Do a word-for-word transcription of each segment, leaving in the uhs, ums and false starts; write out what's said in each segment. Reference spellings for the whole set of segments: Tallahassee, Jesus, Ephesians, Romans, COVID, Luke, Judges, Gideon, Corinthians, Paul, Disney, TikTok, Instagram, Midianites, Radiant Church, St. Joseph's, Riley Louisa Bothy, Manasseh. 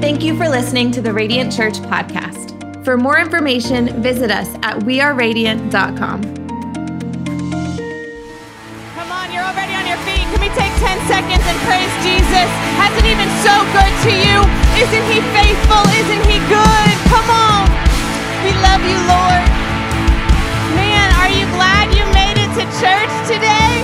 Thank you for listening to the Radiant Church podcast. For more information, visit us at we are radiant dot com. Come on, you're already on your feet. Can we take ten seconds and praise Jesus? Hasn't he been so good to you? Isn't he faithful? Isn't he good? Come on. We love you, Lord. Man, are you glad you made it to church today?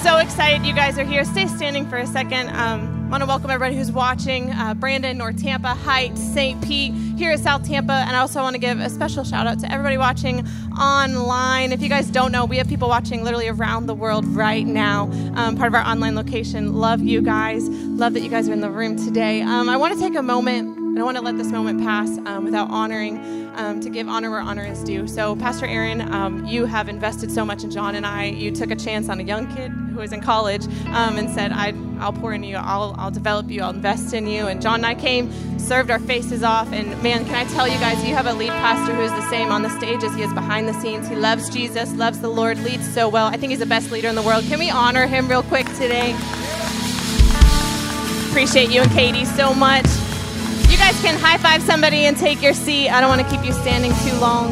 So excited you guys are here. Stay standing for a second. Um, I want to welcome everybody who's watching. Uh, Brandon, North Tampa, Heights, Saint Pete, here at South Tampa. And I also want to give a special shout out to everybody watching online. If you guys don't know, we have people watching literally around the world right now. Um, part of our online location. Love you guys. Love that you guys are in the room today. Um, I want to take a moment. I don't want to let this moment pass um, without honoring, um, to give honor where honor is due. So Pastor Aaron, um, you have invested so much in John and I. You took a chance on a young kid who was in college um, and said, I, I'll pour into you, I'll, I'll develop you, I'll invest in you. And John and I came, served our faces off. And man, can I tell you guys, you have a lead pastor who is the same on the stage as he is behind the scenes. He loves Jesus, loves the Lord, leads so well. I think he's the best leader in the world. Can we honor him real quick today? Appreciate you and Katie so much. You guys can high-five somebody and take your seat. I don't want to keep you standing too long.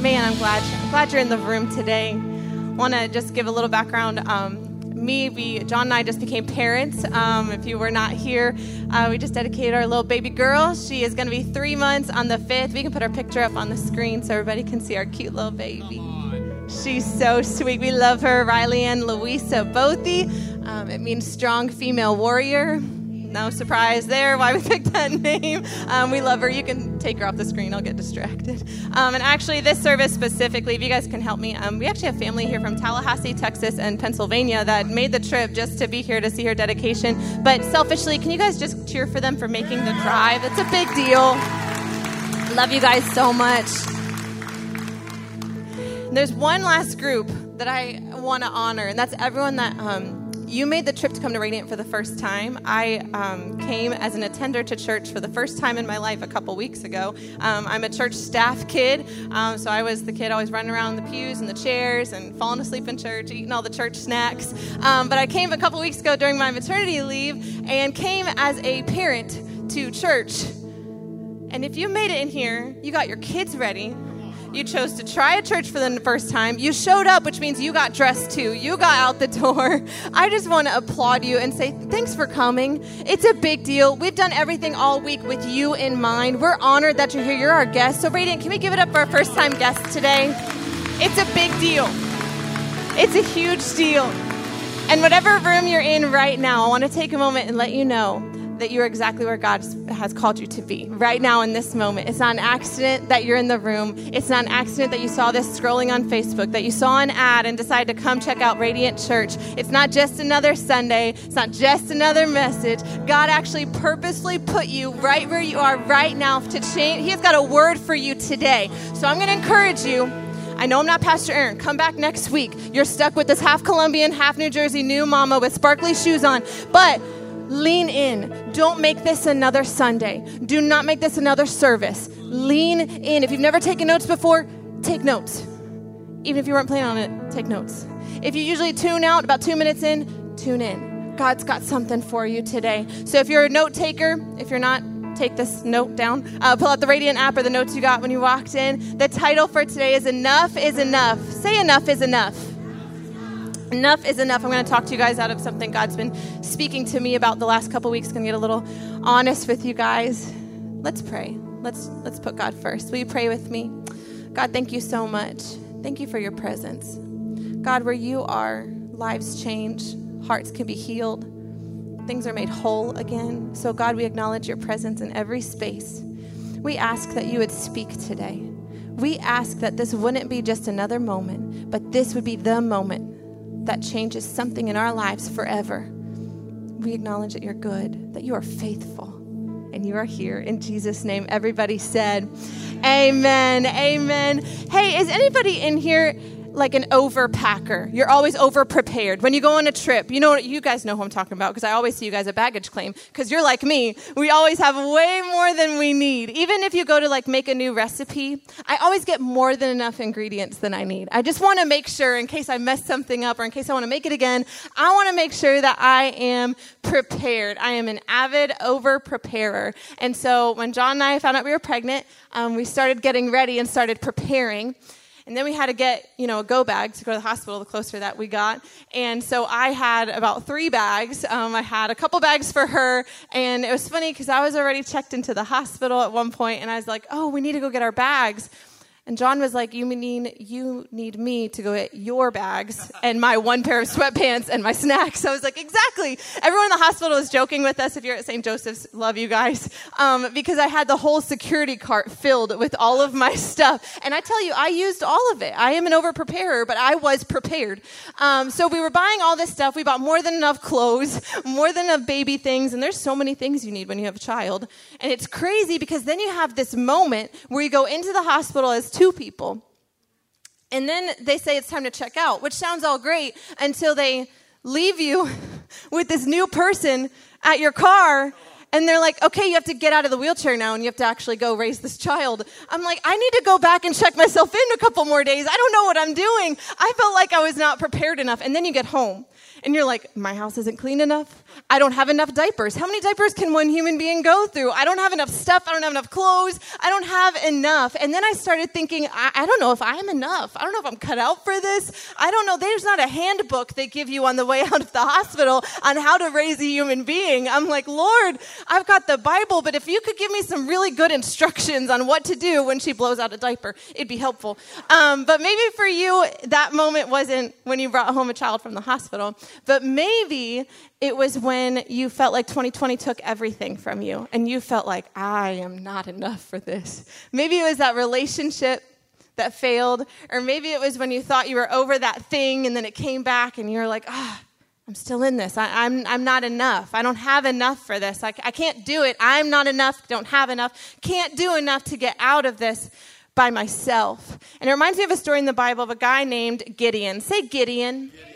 Man, I'm glad, I'm glad you're in the room today. I want to just give a little background. Um, me, we, John and I just became parents. Um, if you were not here, uh, we just dedicated our little baby girl. She is going to be three months on the fifth. We can put our picture up on the screen so everybody can see our cute little baby. She's so sweet. We love her. Riley and Louisa Bothy. Um, it means strong female warrior. No surprise there why we picked that name. Um, we love her. You can take her off the screen. I'll get distracted. Um, and actually, this service specifically, if you guys can help me, um, we actually have family here from Tallahassee, Texas, and Pennsylvania that made the trip just to be here to see her dedication. But selfishly, can you guys just cheer for them for making the drive? It's a big deal. Love you guys so much. And there's one last group that I want to honor, and that's everyone that... Um, You made the trip to come to Radiant for the first time. I um, came as an attender to church for the first time in my life a couple weeks ago. Um, I'm a church staff kid, um, so I was the kid always running around the pews and the chairs and falling asleep in church, eating all the church snacks. Um, but I came a couple weeks ago during my maternity leave and came as a parent to church. And if you made it in here, you got your kids ready. You chose to try a church for the first time. You showed up, which means you got dressed too. You got out the door. I just want to applaud you and say thanks for coming. It's a big deal. We've done everything all week with you in mind. We're honored that you're here. You're our guest. So Radiant, can we give it up for our first-time guests today? It's a big deal. It's a huge deal. And whatever room you're in right now, I want to take a moment and let you know that you're exactly where God has called you to be right now in this moment. It's not an accident that you're in the room. It's not an accident that you saw this scrolling on Facebook, that you saw an ad and decided to come check out Radiant Church. It's not just another Sunday. It's not just another message. God actually purposely put you right where you are right now to change. He has got a word for you today. So I'm going to encourage you. I know I'm not Pastor Aaron. Come back next week. You're stuck with this half Colombian, half New Jersey new mama with sparkly shoes on. But lean in. Don't make this another Sunday. Do not make this another service. Lean in. If you've never taken notes before, take notes. Even if you weren't planning on it, take notes. If you usually tune out about two minutes in, tune in. God's got something for you today. So if you're a note taker, if you're not, take this note down. Uh, pull out the Radiant app or the notes you got when you walked in. The title for today is Enough is Enough. Say enough is enough. Enough is enough. I'm going to talk to you guys out of something God's been speaking to me about the last couple weeks. I'm going to get a little honest with you guys. Let's pray. Let's let's put God first. Will you pray with me? God, thank you so much. Thank you for your presence. God, where you are, lives change. Hearts can be healed. Things are made whole again. So God, we acknowledge your presence in every space. We ask that you would speak today. We ask that this wouldn't be just another moment, but this would be the moment that changes something in our lives forever. We acknowledge that you're good, that you are faithful, and you are here. In Jesus' name, everybody said, amen, amen. Hey, is anybody in here like an overpacker. You're always overprepared. When you go on a trip, you know, you guys know who I'm talking about because I always see you guys at baggage claim because you're like me. We always have way more than we need. Even if you go to like make a new recipe, I always get more than enough ingredients than I need. I just want to make sure in case I mess something up or in case I want to make it again, I want to make sure that I am prepared. I am an avid over-preparer. And so when John and I found out we were pregnant, um, we started getting ready and started preparing. And then we had to get, you know, a go bag to go to the hospital, the closer that we got. And so I had about three bags. Um, I had a couple bags for her. And it was funny because I was already checked into the hospital at one point, and I was like, oh, we need to go get our bags. And John was like, you mean you need me to go get your bags and my one pair of sweatpants and my snacks. I was like, exactly. Everyone in the hospital was joking with us. If you're at Saint Joseph's, love you guys. Um, because I had the whole security cart filled with all of my stuff. And I tell you, I used all of it. I am an overpreparer, but I was prepared. Um, so we were buying all this stuff. We bought more than enough clothes, more than enough baby things. And there's so many things you need when you have a child. And it's crazy because then you have this moment where you go into the hospital as two people. And then they say it's time to check out, which sounds all great until they leave you with this new person at your car. And they're like, okay, you have to get out of the wheelchair now and you have to actually go raise this child. I'm like, I need to go back and check myself in a couple more days. I don't know what I'm doing. I felt like I was not prepared enough. And then you get home and you're like, my house isn't clean enough. I don't have enough diapers. How many diapers can one human being go through? I don't have enough stuff. I don't have enough clothes. I don't have enough. And then I started thinking, I, I don't know if I am enough. I don't know if I'm cut out for this. I don't know. There's not a handbook they give you on the way out of the hospital on how to raise a human being. I'm like, Lord, I've got the Bible, but if you could give me some really good instructions on what to do when she blows out a diaper, it'd be helpful. Um, but maybe for you, that moment wasn't when you brought home a child from the hospital, but maybe it was when you felt like twenty twenty took everything from you and you felt like, I am not enough for this. Maybe it was that relationship that failed, or maybe it was when you thought you were over that thing and then it came back and you're like, ah, oh, I'm still in this. I, I'm I'm not enough. I don't have enough for this. I, I can't do it. I'm not enough. Don't have enough. Can't do enough to get out of this by myself. And it reminds me of a story in the Bible of a guy named Gideon. Say Gideon. Gideon.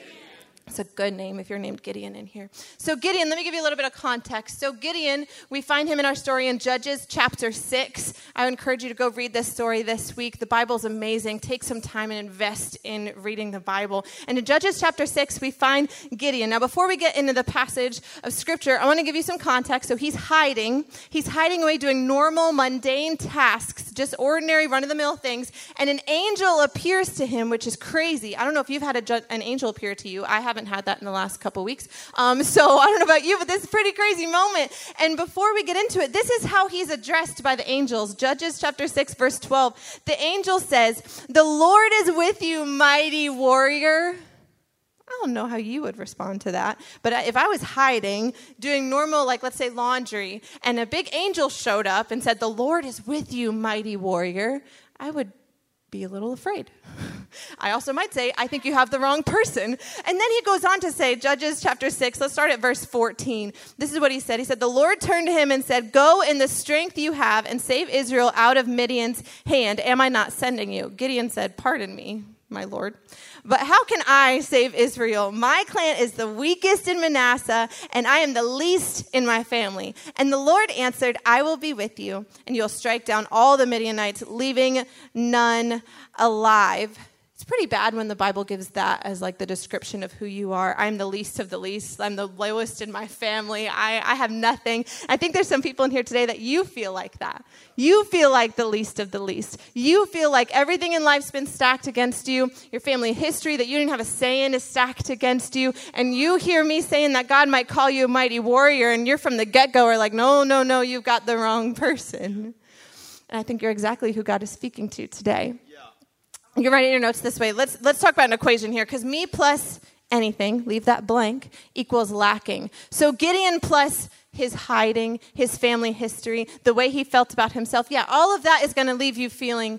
It's a good name if you're named Gideon in here. So Gideon, let me give you a little bit of context. So Gideon, we find him in our story in Judges chapter six. I would encourage you to go read this story this week. The Bible's amazing. Take some time and invest in reading the Bible. And in Judges chapter six, we find Gideon. Now, before we get into the passage of Scripture, I want to give you some context. So he's hiding. He's hiding away doing normal, mundane tasks, just ordinary, run-of-the-mill things. And an angel appears to him, which is crazy. I don't know if you've had a ju- an angel appear to you. I haven't. Had that in the last couple weeks. Um, so I don't know about you, but this is a pretty crazy moment. And before we get into it, this is how he's addressed by the angels. Judges chapter six, verse twelve. The angel says, "The Lord is with you, mighty warrior." I don't know how you would respond to that, but if I was hiding, doing normal, like let's say laundry, and a big angel showed up and said, "The Lord is with you, mighty warrior," I would be a little afraid. I also might say, I think you have the wrong person. And then he goes on to say, Judges chapter six, let's start at verse fourteen. This is what he said. He said, "The Lord turned to him and said, 'Go in the strength you have and save Israel out of Midian's hand. Am I not sending you?' Gideon said, 'Pardon me, my Lord, but how can I save Israel? My clan is the weakest in Manasseh, and I am the least in my family.' And the Lord answered, 'I will be with you, and you'll strike down all the Midianites, leaving none alive.'" It's pretty bad when the Bible gives that as like the description of who you are. I'm the least of the least. I'm the lowest in my family. I, I have nothing. I think there's some people in here today that you feel like that. You feel like the least of the least. You feel like everything in life's been stacked against you. Your family history that you didn't have a say in is stacked against you. And you hear me saying that God might call you a mighty warrior, and you're from the get-go are like, no, no, no, you've got the wrong person. And I think you're exactly who God is speaking to today. You're writing your notes this way. Let's let's talk about an equation here, because me plus anything, leave that blank, equals lacking. So Gideon plus his hiding, his family history, the way he felt about himself, yeah, all of that is going to leave you feeling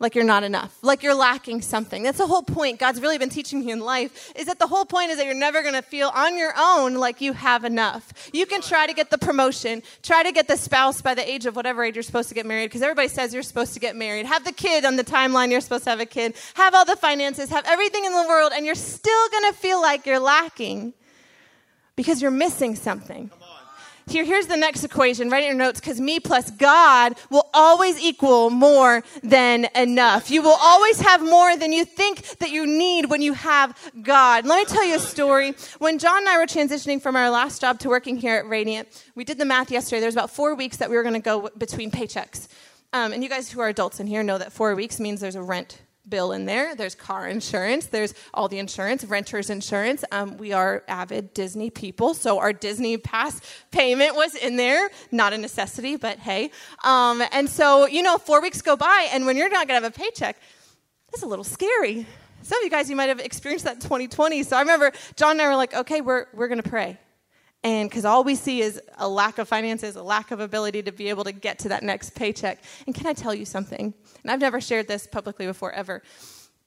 like you're not enough, like you're lacking something. That's the whole point God's really been teaching me in life, is that the whole point is that you're never going to feel on your own like you have enough. You can try to get the promotion, try to get the spouse by the age of whatever age you're supposed to get married, because everybody says you're supposed to get married, have the kid on the timeline you're supposed to have a kid, have all the finances, have everything in the world, and you're still going to feel like you're lacking because you're missing something. Here, here's the next equation. Write in your notes, because me plus God will always equal more than enough. You will always have more than you think that you need when you have God. Let me tell you a story. When John and I were transitioning from our last job to working here at Radiant, we did the math yesterday. There was about four weeks that we were going to go between paychecks. Um, and you guys who are adults in here know that four weeks means there's a rent bill in there. There's car insurance. There's all the insurance, renter's insurance. Um, we are avid Disney people, so our Disney pass payment was in there. Not a necessity, but hey. Um, and so, you know, four weeks go by, and when you're not going to have a paycheck, that's a little scary. Some of you guys, you might have experienced that in twenty twenty. So I remember John and I were like, okay, we're we're going to pray. And because all we see is a lack of finances, a lack of ability to be able to get to that next paycheck. And can I tell you something? And I've never shared this publicly before, ever.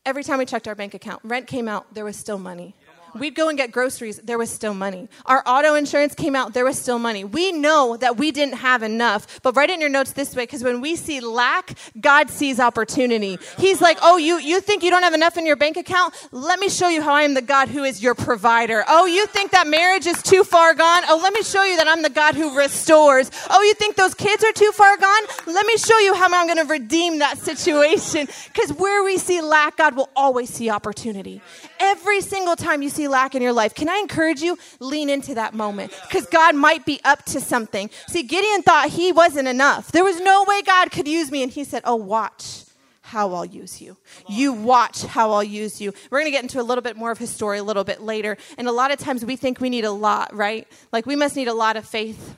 Every time we checked our bank account, rent came out, there was still money. We'd go and get groceries, there was still money. Our auto insurance came out, there was still money. We know that we didn't have enough, but write it in your notes this way, because when we see lack, God sees opportunity. He's like, oh, you, you think you don't have enough in your bank account? Let me show you how I am the God who is your provider. Oh, you think that marriage is too far gone? Oh, let me show you that I'm the God who restores. Oh, you think those kids are too far gone? Let me show you how I'm going to redeem that situation. Because where we see lack, God will always see opportunity. Every single time you see lack in your life, can I encourage you? Lean into that moment, because God might be up to something. See, Gideon thought he wasn't enough. There was no way God could use me, and he said, oh, watch how I'll use you. You watch how I'll use you. We're going to get into a little bit more of his story a little bit later, and a lot of times we think we need a lot, right? Like we must need a lot of faith.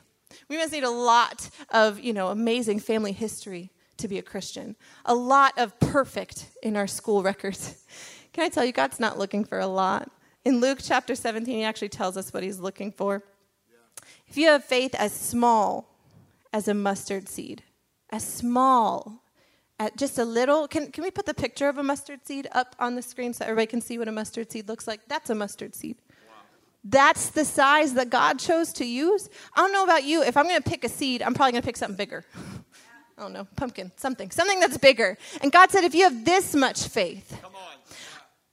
We must need a lot of, you know, amazing family history to be a Christian. A lot of perfect in our school records. Can I tell you, God's not looking for a lot. In Luke chapter seventeen, he actually tells us what he's looking for. Yeah. If you have faith as small as a mustard seed, as small, at just a little. Can, can we put the picture of a mustard seed up on the screen so everybody can see what a mustard seed looks like? That's a mustard seed. Wow. That's the size that God chose to use. I don't know about you. If I'm going to pick a seed, I'm probably going to pick something bigger. I don't know, pumpkin, something. Something that's bigger. And God said, if you have this much faith. Come on.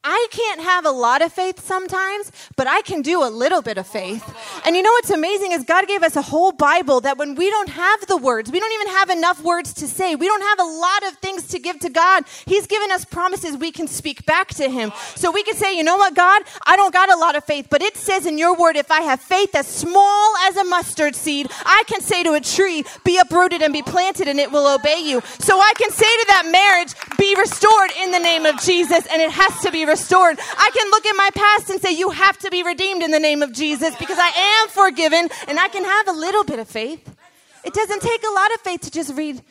I can't have a lot of faith sometimes, but I can do a little bit of faith. And you know what's amazing is God gave us a whole Bible that when we don't have the words, we don't even have enough words to say. We don't have a lot of things to give to God. He's given us promises we can speak back to him. So we can say, you know what, God, I don't got a lot of faith, but it says in your word, if I have faith as small as a mustard seed, I can say to a tree, be uprooted and be planted and it will obey you. So I can say to that marriage, be restored in the name of Jesus, and it has to be restored. restored. I can look at my past and say, you have to be redeemed in the name of Jesus, because I am forgiven, and I can have a little bit of faith. It doesn't take a lot of faith to just read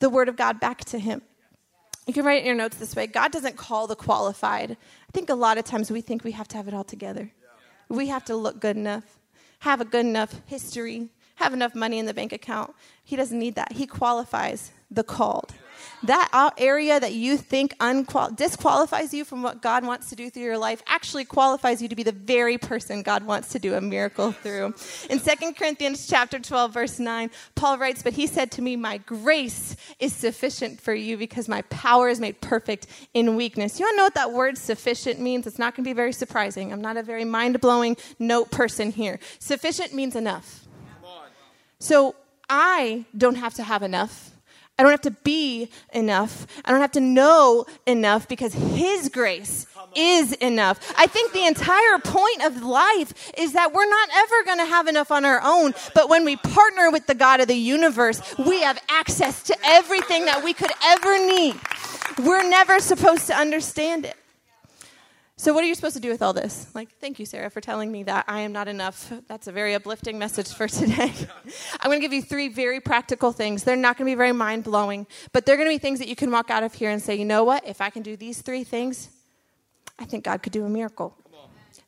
the word of God back to him. You can write it in your notes this way. God doesn't call the qualified. I think a lot of times we think we have to have it all together. We have to look good enough, have a good enough history, have enough money in the bank account. He doesn't need that. He qualifies the called. That area that you think unqual- disqualifies you from what God wants to do through your life actually qualifies you to be the very person God wants to do a miracle through. In Second Corinthians chapter twelve, verse nine, Paul writes, but he said to me, my grace is sufficient for you, because my power is made perfect in weakness. You want to know what that word sufficient means? It's not going to be very surprising. I'm not a very mind-blowing note person here. Sufficient means enough. So I don't have to have enough. I don't have to be enough. I don't have to know enough, because his grace is enough. I think the entire point of life is that we're not ever going to have enough on our own. But when we partner with the God of the universe, we have access to everything that we could ever need. We're never supposed to understand it. So what are you supposed to do with all this? Like, thank you, Sarah, for telling me that I am not enough. That's a very uplifting message for today. I'm going to give you three very practical things. They're not going to be very mind-blowing, but they're going to be things that you can walk out of here and say, you know what? If I can do these three things, I think God could do a miracle.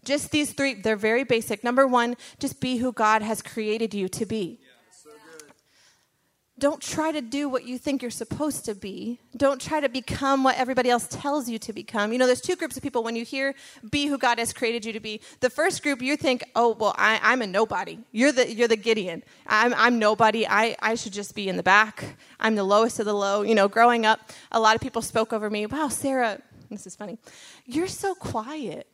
Just these three. They're very basic. Number one, just be who God has created you to be. Don't try to do what you think you're supposed to be. Don't try to become what everybody else tells you to become. You know, there's two groups of people. When you hear, be who God has created you to be, the first group, you think, oh, well, I, I'm a nobody. You're the you're the Gideon. I'm I'm nobody. I, I should just be in the back. I'm the lowest of the low. You know, growing up, a lot of people spoke over me. Wow, Sarah, this is funny. You're so quiet.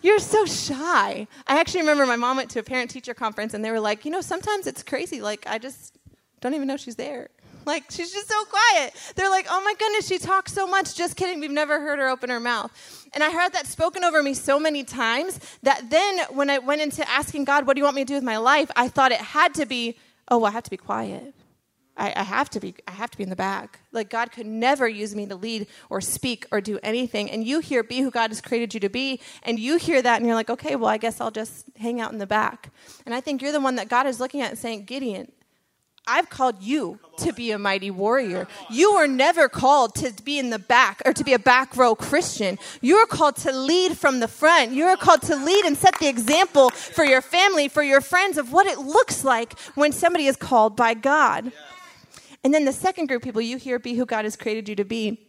You're so shy. I actually remember my mom went to a parent-teacher conference, and they were like, you know, sometimes it's crazy. Like, I just don't even know she's there. Like, she's just so quiet. They're like, oh, my goodness, she talks so much. Just kidding. We've never heard her open her mouth. And I heard that spoken over me so many times that then when I went into asking God, what do you want me to do with my life, I thought it had to be, oh, well, I have to be quiet. I, I have to be I have to be in the back. Like, God could never use me to lead or speak or do anything. And you hear, be who God has created you to be, and you hear that, and you're like, okay, well, I guess I'll just hang out in the back. And I think you're the one that God is looking at and saying, Gideon, I've called you to be a mighty warrior. You were never called to be in the back or to be a back row Christian. You are called to lead from the front. You are called to lead and set the example for your family, for your friends, of what it looks like when somebody is called by God. And then the second group of people, you hear, be who God has created you to be,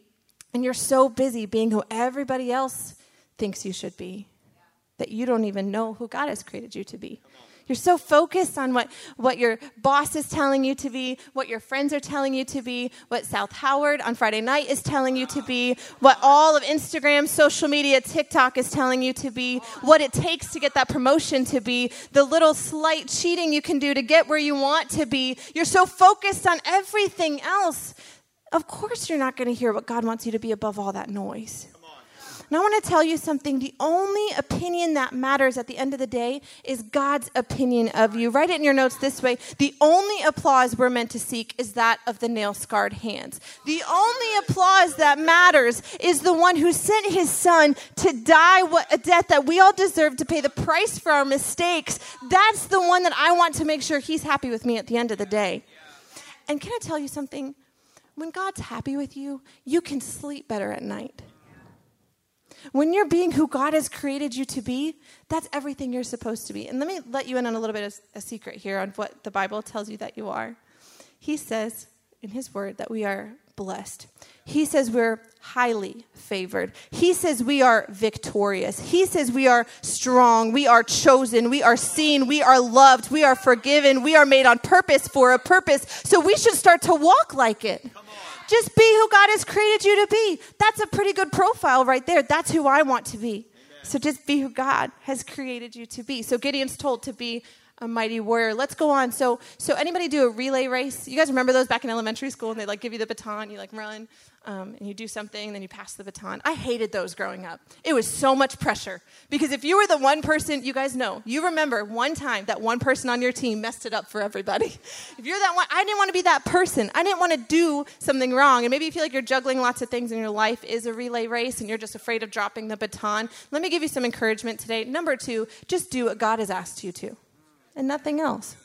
and you're so busy being who everybody else thinks you should be that you don't even know who God has created you to be. You're so focused on what, what your boss is telling you to be, what your friends are telling you to be, what South Howard on Friday night is telling you to be, what all of Instagram, social media, TikTok is telling you to be, what it takes to get that promotion to be, the little slight cheating you can do to get where you want to be. You're so focused on everything else. Of course you're not going to hear what God wants you to be above all that noise. And I want to tell you something. The only opinion that matters at the end of the day is God's opinion of you. Write it in your notes this way. The only applause we're meant to seek is that of the nail-scarred hands. The only applause that matters is the one who sent his son to die a death that we all deserve, to pay the price for our mistakes. That's the one that I want to make sure he's happy with me at the end of the day. And can I tell you something? When God's happy with you, you can sleep better at night. When you're being who God has created you to be, that's everything you're supposed to be. And let me let you in on a little bit of a secret here on what the Bible tells you that you are. He says in his word that we are blessed. He says we're highly favored. He says we are victorious. He says we are strong. We are chosen. We are seen. We are loved. We are forgiven. We are made on purpose for a purpose. So we should start to walk like it. Just be who God has created you to be. That's a pretty good profile right there. That's who I want to be. Amen. So just be who God has created you to be. So Gideon's told to be a mighty warrior. Let's go on. So so anybody do a relay race? You guys remember those back in elementary school, and they like give you the baton, you like run, um, and you do something, and then you pass the baton. I hated those growing up. It was so much pressure, because if you were the one person, you guys know, you remember one time that one person on your team messed it up for everybody. If you're that one, I didn't want to be that person. I didn't want to do something wrong. And maybe you feel like you're juggling lots of things, and your life is a relay race, and you're just afraid of dropping the baton. Let me give you some encouragement today. Number two, just do what God has asked you to. And nothing else.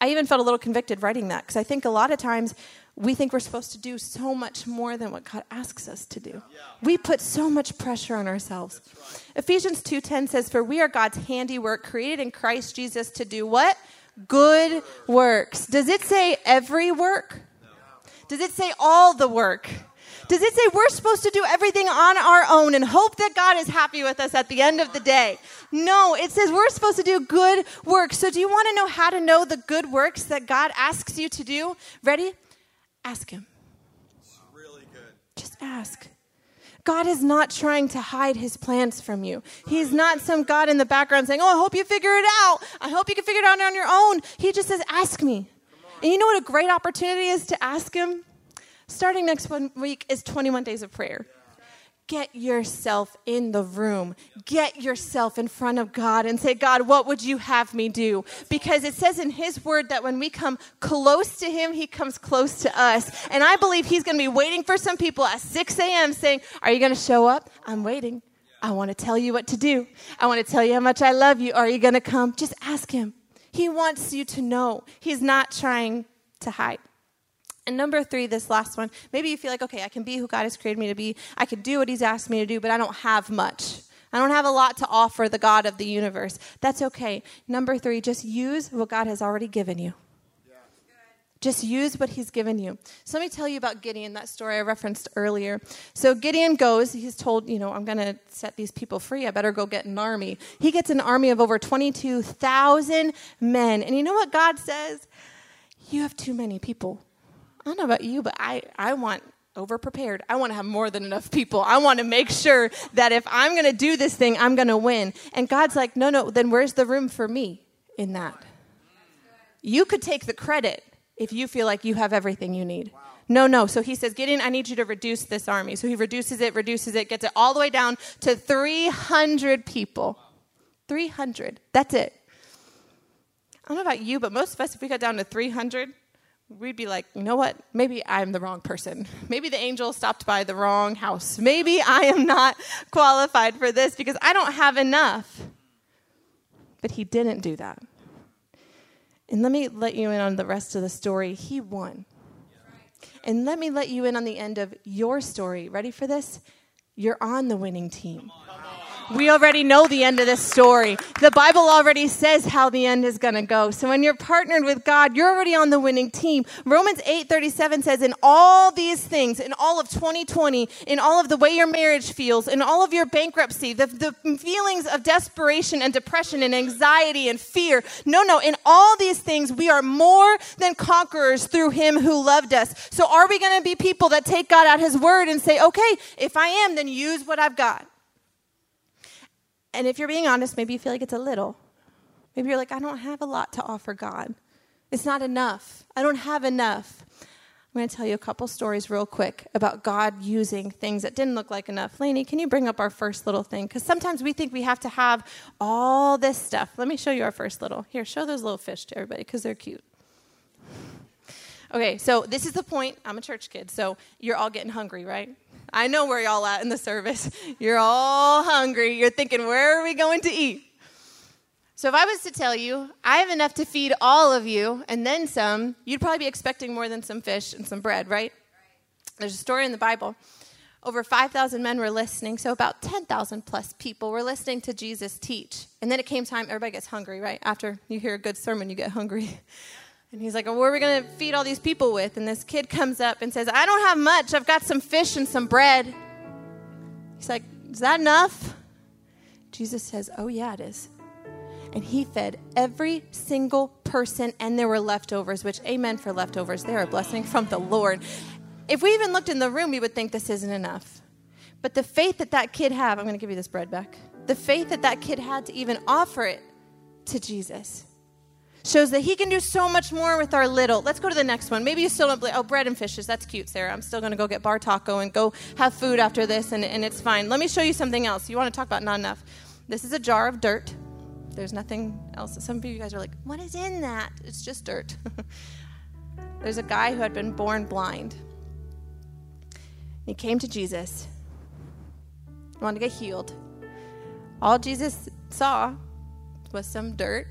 I even felt a little convicted writing that, because I think a lot of times we think we're supposed to do so much more than what God asks us to do. Yeah. We put so much pressure on ourselves. Right. Ephesians two ten says, for we are God's handiwork, created in Christ Jesus to do what? Good works. Does it say every work? No. Does it say all the work? Does it say we're supposed to do everything on our own and hope that God is happy with us at the end of the day? No, it says we're supposed to do good works. So do you want to know how to know the good works that God asks you to do? Ready? Ask him. It's really good. Just ask. God is not trying to hide his plans from you. He's not some God in the background saying, oh, I hope you figure it out. I hope you can figure it out on your own. He just says, ask me. And you know what a great opportunity is to ask him? Starting next one week is twenty-one days of prayer. Get yourself in the room. Get yourself in front of God and say, God, what would you have me do? Because it says in his word that when we come close to him, he comes close to us. And I believe he's going to be waiting for some people at six a.m. saying, are you going to show up? I'm waiting. I want to tell you what to do. I want to tell you how much I love you. Are you going to come? Just ask him. He wants you to know. He's not trying to hide. And number three, this last one, maybe you feel like, okay, I can be who God has created me to be. I can do what he's asked me to do, but I don't have much. I don't have a lot to offer the God of the universe. That's okay. Number three, just use what God has already given you. Yeah. Just use what he's given you. So let me tell you about Gideon, that story I referenced earlier. So Gideon goes, he's told, you know, I'm going to set these people free. I better go get an army. He gets an army of over twenty-two thousand men. And you know what God says? You have too many people. I don't know about you, but I, I want overprepared. I want to have more than enough people. I want to make sure that if I'm going to do this thing, I'm going to win. And God's like, no, no, then where's the room for me in that? You could take the credit if you feel like you have everything you need. Wow. No, no. So he says, Gideon, I need you to reduce this army. So he reduces it, reduces it, gets it all the way down to three hundred people. three hundred. That's it. I don't know about you, but most of us, if we got down to three hundred, we'd be like, you know what? Maybe I'm the wrong person. Maybe the angel stopped by the wrong house. Maybe I am not qualified for this because I don't have enough. But he didn't do that. And let me let you in on the rest of the story. He won. And let me let you in on the end of your story. Ready for this? You're on the winning team. We already know the end of this story. The Bible already says how the end is going to go. So when you're partnered with God, you're already on the winning team. Romans eight thirty-seven says, in all these things, in all of twenty twenty, in all of the way your marriage feels, in all of your bankruptcy, the, the feelings of desperation and depression and anxiety and fear. No, no, in all these things, we are more than conquerors through him who loved us. So are we going to be people that take God at his word and say, okay, if I am, then use what I've got? And if you're being honest, maybe you feel like it's a little. Maybe you're like, I don't have a lot to offer God. It's not enough. I don't have enough. I'm going to tell you a couple stories real quick about God using things that didn't look like enough. Lainey, can you bring up our first little thing? Because sometimes we think we have to have all this stuff. Let me show you our first little. Here, show those little fish to everybody because they're cute. Okay, so this is the point. I'm a church kid, so you're all getting hungry, right? I know where y'all at in the service. You're all hungry. You're thinking, where are we going to eat? So if I was to tell you, I have enough to feed all of you and then some, you'd probably be expecting more than some fish and some bread, right? There's a story in the Bible. Over five thousand men were listening, so about ten thousand plus people were listening to Jesus teach. And then it came time, everybody gets hungry, right? After you hear a good sermon, you get hungry. And he's like, well, what are we going to feed all these people with? And this kid comes up and says, I don't have much. I've got some fish and some bread. He's like, is that enough? Jesus says, oh, yeah, it is. And he fed every single person, and there were leftovers, which, amen for leftovers. They are a blessing from the Lord. If we even looked in the room, we would think this isn't enough. But the faith that that kid had, I'm going to give you this bread back. The faith that that kid had to even offer it to Jesus shows that he can do so much more with our little. Let's go to the next one. Maybe you still don't believe, oh, bread and fishes, that's cute, Sarah. I'm still going to go get bar taco and go have food after this, and, and it's fine. Let me show you something else. You want to talk about not enough. This is a jar of dirt. There's nothing else. Some of you guys are like, what is in that? It's just dirt. There's a guy who had been born blind. He came to Jesus. He wanted to get healed. All Jesus saw was some dirt.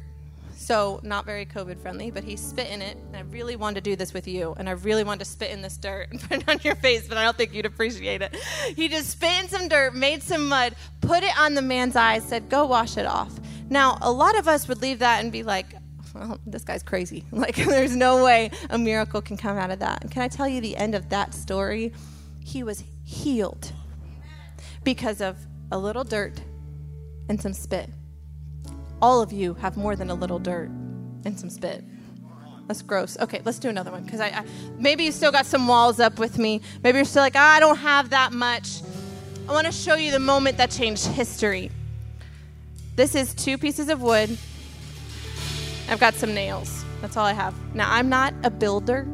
So not very COVID friendly, but he spit in it. And I really wanted to do this with you. And I really wanted to spit in this dirt and put it on your face, but I don't think you'd appreciate it. He just spit in some dirt, made some mud, put it on the man's eyes, said, go wash it off. Now, a lot of us would leave that and be like, well, this guy's crazy. Like, there's no way a miracle can come out of that. And can I tell you the end of that story? He was healed because of a little dirt and some spit. All of you have more than a little dirt and some spit. That's gross. Okay, let's do another one. Because I, I maybe you still got some walls up with me. Maybe you're still like, ah, I don't have that much. I want to show you the moment that changed history. This is two pieces of wood. I've got some nails. That's all I have. Now, I'm not a builder.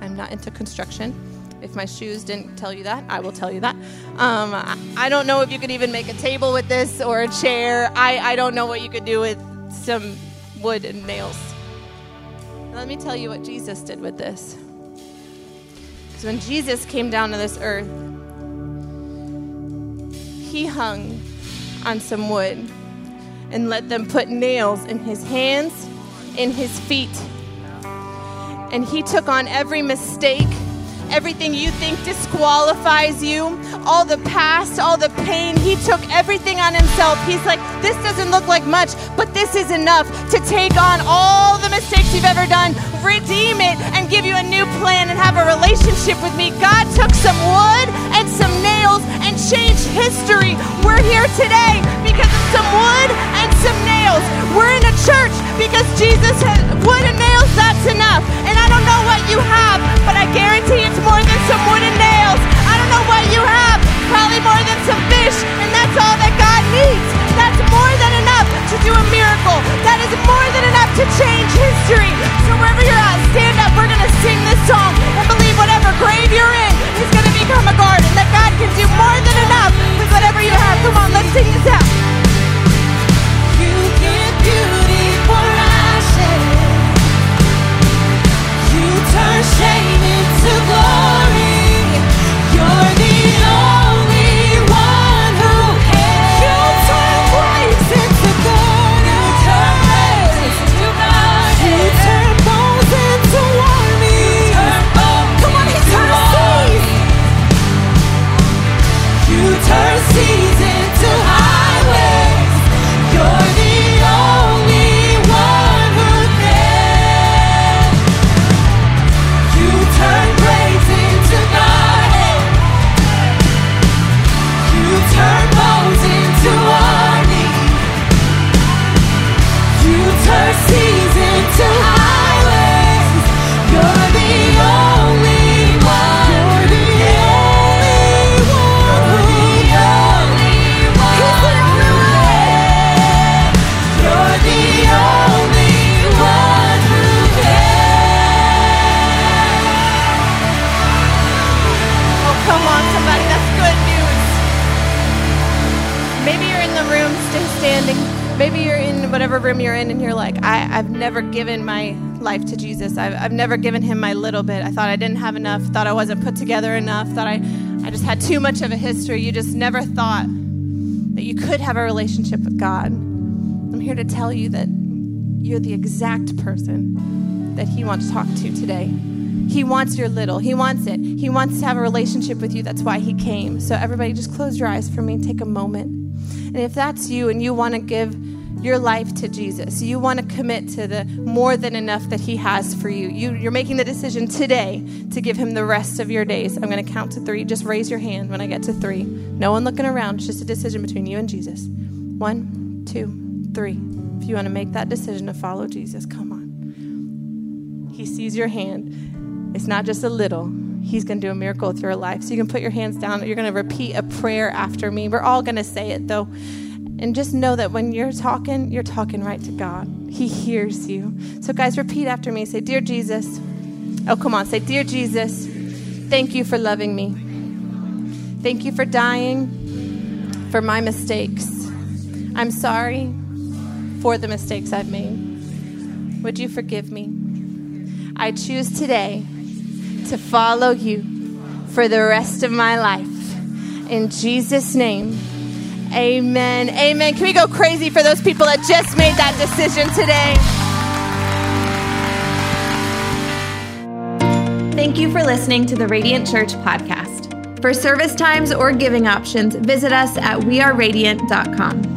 I'm not into construction. If my shoes didn't tell you that, I will tell you that. Um, I don't know if you could even make a table with this or a chair. I, I don't know what you could do with some wood and nails. Let me tell you what Jesus did with this. So when Jesus came down to this earth, he hung on some wood and let them put nails in his hands, in his feet. And he took on every mistake, everything you think disqualifies you, all the past, all the pain. He took everything on himself. He's like, this doesn't look like much, but this is enough to take on all the mistakes you've ever done, redeem it, and give you a new plan and have a relationship with me. God took some wood and some nails and changed history. We're here today because of some wood and some nails. We're in a church because Jesus has wood and nails, that's enough. And I don't know what you have, but I guarantee it's more than some wood and nails. I don't know what you have, probably more than some fish, and that's all that God needs. That's more than enough to do a miracle. That is more than enough to change history. So wherever you're at, stand up. We're going to sing this song and believe whatever grave you're in is going to become a garden, that God can do more than enough with whatever you have. Come on, let's sing this out. You give beauty for ashes. You turn shame into glory. You're the only room you're in and you're like, I, I've never given my life to Jesus. I've, I've never given him my little bit. I thought I didn't have enough, thought I wasn't put together enough, thought I, I just had too much of a history. You just never thought that you could have a relationship with God. I'm here to tell you that you're the exact person that he wants to talk to today. He wants your little. He wants it. He wants to have a relationship with you. That's why he came. So everybody just close your eyes for me. Take a moment. And if that's you and you want to give your life to Jesus, you want to commit to the more than enough that he has for you. you. You're making the decision today to give him the rest of your days. I'm going to count to three. Just raise your hand when I get to three. No one looking around. It's just a decision between you and Jesus. One, two, three. If you want to make that decision to follow Jesus, come on. He sees your hand. It's not just a little. He's going to do a miracle with your life. So you can put your hands down. You're going to repeat a prayer after me. We're all going to say it, though. And just know that when you're talking, you're talking right to God. He hears you. So guys, repeat after me. Say, Dear Jesus. Oh, come on. Say, Dear Jesus, thank you for loving me. Thank you for dying for my mistakes. I'm sorry for the mistakes I've made. Would you forgive me? I choose today to follow you for the rest of my life. In Jesus' name. Amen. Amen. Can we go crazy for those people that just made that decision today? Thank you for listening to the Radiant Church podcast. For service times or giving options, visit us at we are radiant dot com.